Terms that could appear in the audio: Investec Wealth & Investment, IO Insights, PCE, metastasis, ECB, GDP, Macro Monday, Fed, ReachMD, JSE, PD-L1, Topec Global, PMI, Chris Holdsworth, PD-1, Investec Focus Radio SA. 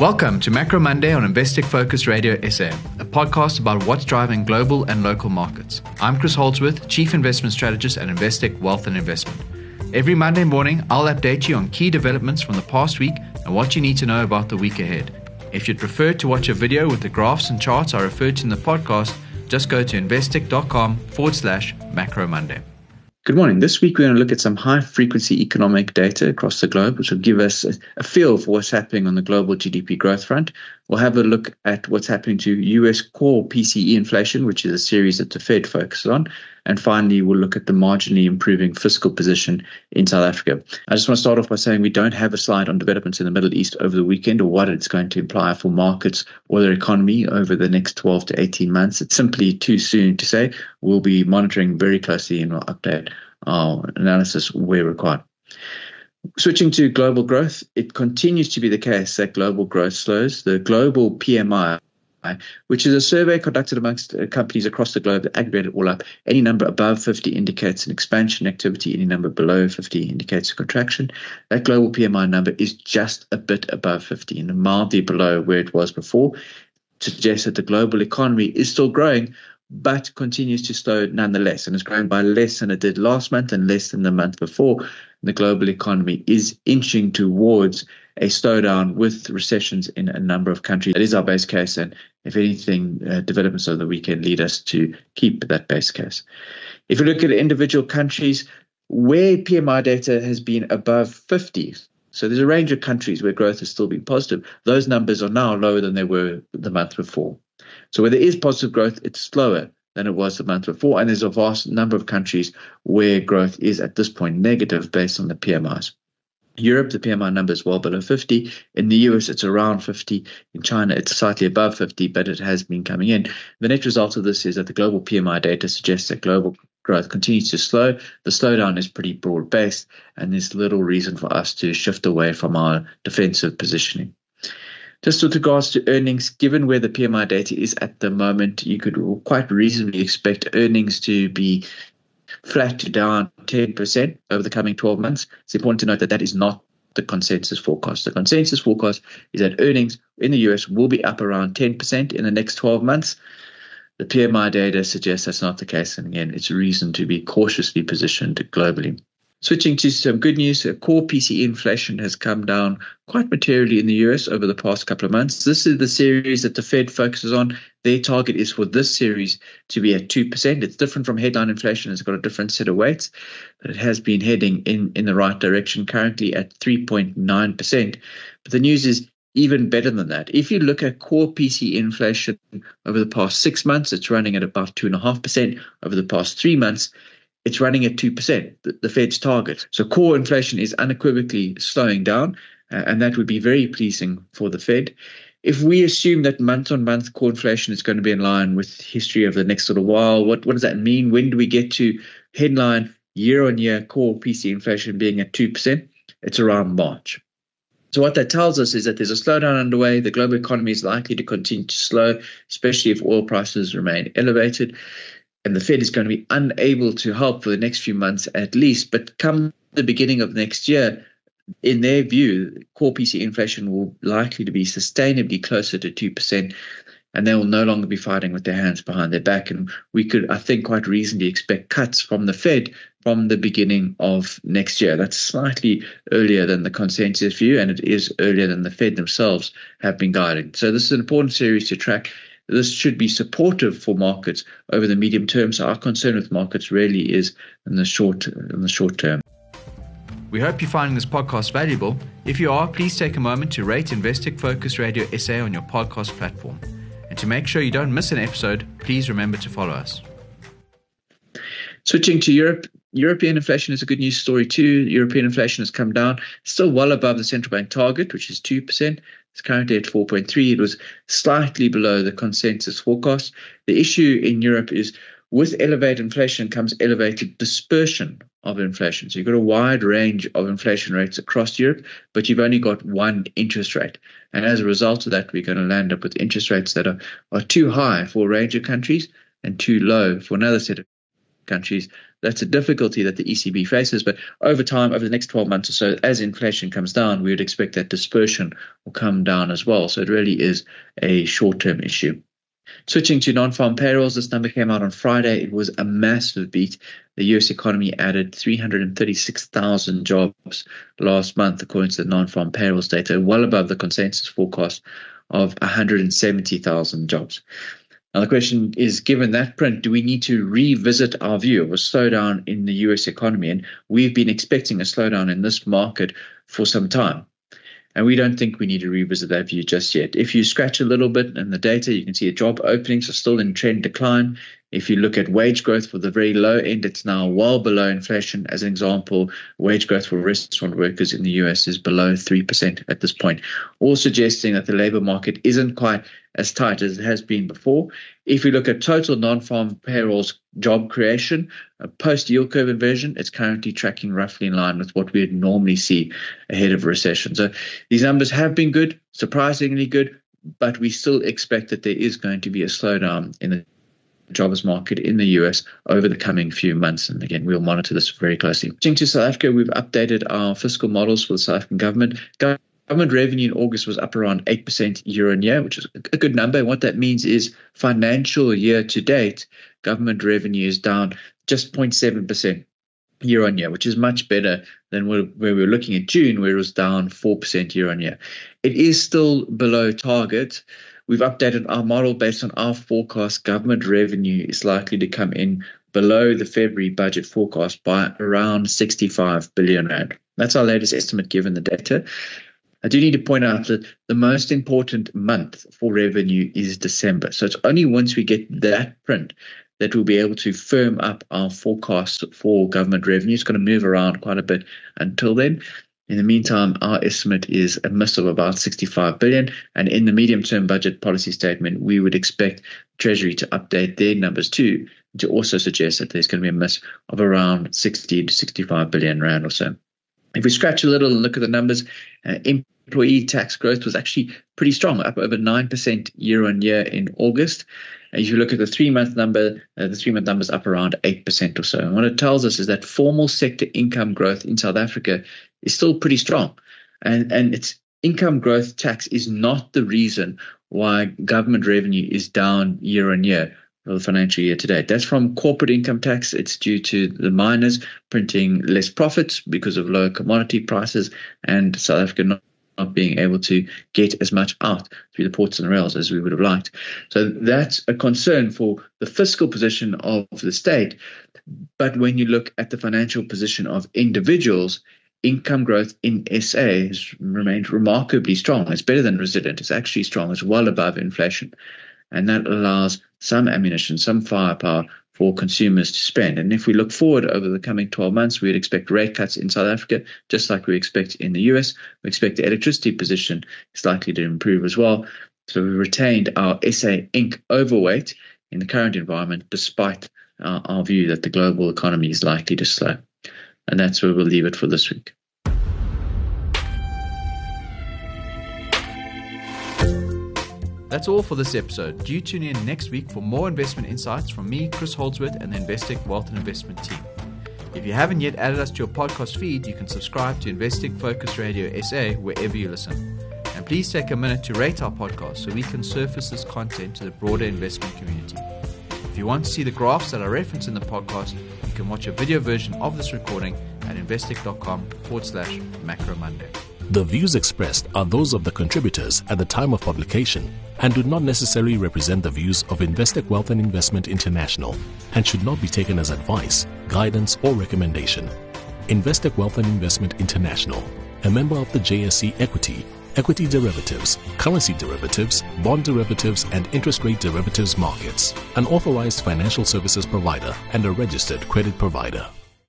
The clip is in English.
Welcome to Macro Monday on Investec Focus Radio SA, a podcast about what's driving global and local markets. I'm Chris Holdsworth, Chief Investment Strategist at Investec Wealth and Investment. Every Monday morning, I'll update you on key developments from the past week and what you need to know about the week ahead. If you'd prefer to watch a video with the graphs and charts I referred to in the podcast, just go to investec.com/Macro Monday. Good morning. This week we're going to look at some high-frequency economic data across the globe, which will give us a feel for what's happening on the global GDP growth front. We'll have a look at what's happening to US core PCE inflation, which is a series that the Fed focuses on. And finally, we'll look at the marginally improving fiscal position in South Africa. I just want to start off by saying we don't have a slide on developments in the Middle East over the weekend or what it's going to imply for markets or their economy over the next 12 to 18 months. It's simply too soon to say. We'll be monitoring very closely and we'll update our analysis where required. Switching to global growth, it continues to be the case that global growth slows. The global PMI, which is a survey conducted amongst companies across the globe that aggregate it all up, any number above 50 indicates an expansion activity, any number below 50 indicates a contraction. That global PMI number is just a bit above 50 and mildly below where it was before, to suggest that the global economy is still growing, but continues to slow nonetheless, and is growing by less than it did last month and less than the month before. And the global economy is inching towards a slowdown with recessions in a number of countries. That is our base case, and if anything, developments over the weekend lead us to keep that base case. If you look at individual countries, where PMI data has been above 50, so there's a range of countries where growth has still been positive, those numbers are now lower than they were the month before. So where there is positive growth, it's slower than it was the month before, and there's a vast number of countries where growth is at this point negative based on the PMIs. Europe, the PMI number is well below 50. In the US, it's around 50. In China, it's slightly above 50, but it has been coming in. The net result of this is that the global PMI data suggests that global growth continues to slow. The slowdown is pretty broad-based, and there's little reason for us to shift away from our defensive positioning. Just with regards to earnings, given where the PMI data is at the moment, you could quite reasonably expect earnings to be flat to down 10% over the coming 12 months. It's important to note that that is not the consensus forecast. The consensus forecast is that earnings in the US will be up around 10% in the next 12 months. The PMI data suggests that's not the case. And again, it's reason to be cautiously positioned globally. Switching to some good news, core PCE inflation has come down quite materially in the US over the past couple of months. This is the series that the Fed focuses on. Their target is for this series to be at 2%. It's different from headline inflation. It's got a different set of weights, but it has been heading in the right direction, currently at 3.9%. But the news is even better than that. If you look at core PCE inflation over the past 6 months, it's running at about 2.5%. Over the past 3 months, it's running at 2%, the Fed's target. So core inflation is unequivocally slowing down, and that would be very pleasing for the Fed. If we assume that month-on-month core inflation is going to be in line with history over the next little while, what does that mean? When do we get to headline year-on-year core PCE inflation being at 2%? It's around March. So what that tells us is that there's a slowdown underway. The global economy is likely to continue to slow, especially if oil prices remain elevated. And the Fed is going to be unable to help for the next few months at least. But come the beginning of next year, in their view, core PCE inflation will likely to be sustainably closer to 2%. And they will no longer be fighting with their hands behind their back. And we could, I think, quite reasonably expect cuts from the Fed from the beginning of next year. That's slightly earlier than the consensus view, and it is earlier than the Fed themselves have been guiding. So this is an important series to track. This should be supportive for markets over the medium term. So our concern with markets really is in the short term. We hope you're finding this podcast valuable. If you are, please take a moment to rate Investec Focus Radio SA on your podcast platform. And to make sure you don't miss an episode, please remember to follow us. Switching to Europe, European inflation is a good news story too. European inflation has come down, still well above the central bank target, which is 2%. It's currently at 4.3%. It was slightly below the consensus forecast. The issue in Europe is with elevated inflation comes elevated dispersion of inflation. So you've got a wide range of inflation rates across Europe, but you've only got one interest rate. And as a result of that, we're going to land up with interest rates that are too high for a range of countries and too low for another set of countries. That's a difficulty that the ECB faces. But over time, over the next 12 months or so, as inflation comes down, we would expect that dispersion will come down as well. So it really is a short-term issue. Switching to non-farm payrolls, this number came out on Friday. It was a massive beat. The U.S. economy added 336,000 jobs last month, according to the non-farm payrolls data, well above the consensus forecast of 170,000 jobs. Now, the question is, given that print, do we need to revisit our view of a slowdown in the U.S. economy? And we've been expecting a slowdown in this market for some time. And we don't think we need to revisit that view just yet. If you scratch a little bit in the data, you can see job openings are still in trend decline. If you look at wage growth for the very low end, it's now well below inflation. As an example, wage growth for restaurant workers in the US is below 3% at this point, all suggesting that the labor market isn't quite as tight as it has been before. If we look at total non-farm payrolls job creation, a post-yield curve inversion, it's currently tracking roughly in line with what we would normally see ahead of a recession. So these numbers have been good, surprisingly good, but we still expect that there is going to be a slowdown in the jobs market in the US over the coming few months. And again, we'll monitor this very closely. Switching to South Africa, we've updated our fiscal models for the South African government. Government revenue in August was up around 8% year on year, which is a good number. And what that means is financial year to date, government revenue is down just 0.7% year on year, which is much better than where we were looking at June, where it was down 4% year on year. It is still below target. We've updated our model based on our forecast. Government revenue is likely to come in below the February budget forecast by around 65 billion rand. That's our latest estimate given the data. I do need to point out that the most important month for revenue is December. So it's only once we get that print that we'll be able to firm up our forecast for government revenue. It's going to move around quite a bit until then. In the meantime, our estimate is a miss of about 65 billion. And in the medium-term budget policy statement, we would expect Treasury to update their numbers too, to also suggest that there's going to be a miss of around 60 to 65 billion rand or so. If we scratch a little and look at the numbers, employee tax growth was actually pretty strong, up over 9% year on year in August. If you look at the three-month number, the three-month number is up around 8% or so. And what it tells us is that formal sector income growth in South Africa is still pretty strong. And its income growth tax is not the reason why government revenue is down year on year for the financial year to date. That's from corporate income tax. It's due to the miners printing less profits because of lower commodity prices and South Africa not being able to get as much out through the ports and rails as we would have liked. So that's a concern for the fiscal position of the state. But when you look at the financial position of individuals, income growth in SA has remained remarkably strong. It's better than resilient. It's actually strong. It's well above inflation. And that allows some ammunition, some firepower for consumers to spend. And if we look forward over the coming 12 months, we'd expect rate cuts in South Africa, just like we expect in the US. We expect the electricity position is likely to improve as well. So we retained our SA Inc. overweight in the current environment, despite our view that the global economy is likely to slow. And that's where we'll leave it for this week. That's all for this episode. Do tune in next week for more investment insights from me, Chris Holdsworth, and the Investec Wealth and Investment team. If you haven't yet added us to your podcast feed, you can subscribe to Investec Focus Radio SA wherever you listen. And please take a minute to rate our podcast so we can surface this content to the broader investment community. If you want to see the graphs that are referenced in the podcast, you can watch a video version of this recording at investec.com/Macro Monday. The views expressed are those of the contributors at the time of publication and do not necessarily represent the views of Investec Wealth and Investment International and should not be taken as advice, guidance or recommendation. Investec Wealth and Investment International, a member of the JSE Equity, Equity Derivatives, Currency Derivatives, Bond Derivatives and Interest Rate Derivatives Markets, an authorized financial services provider and a registered credit provider.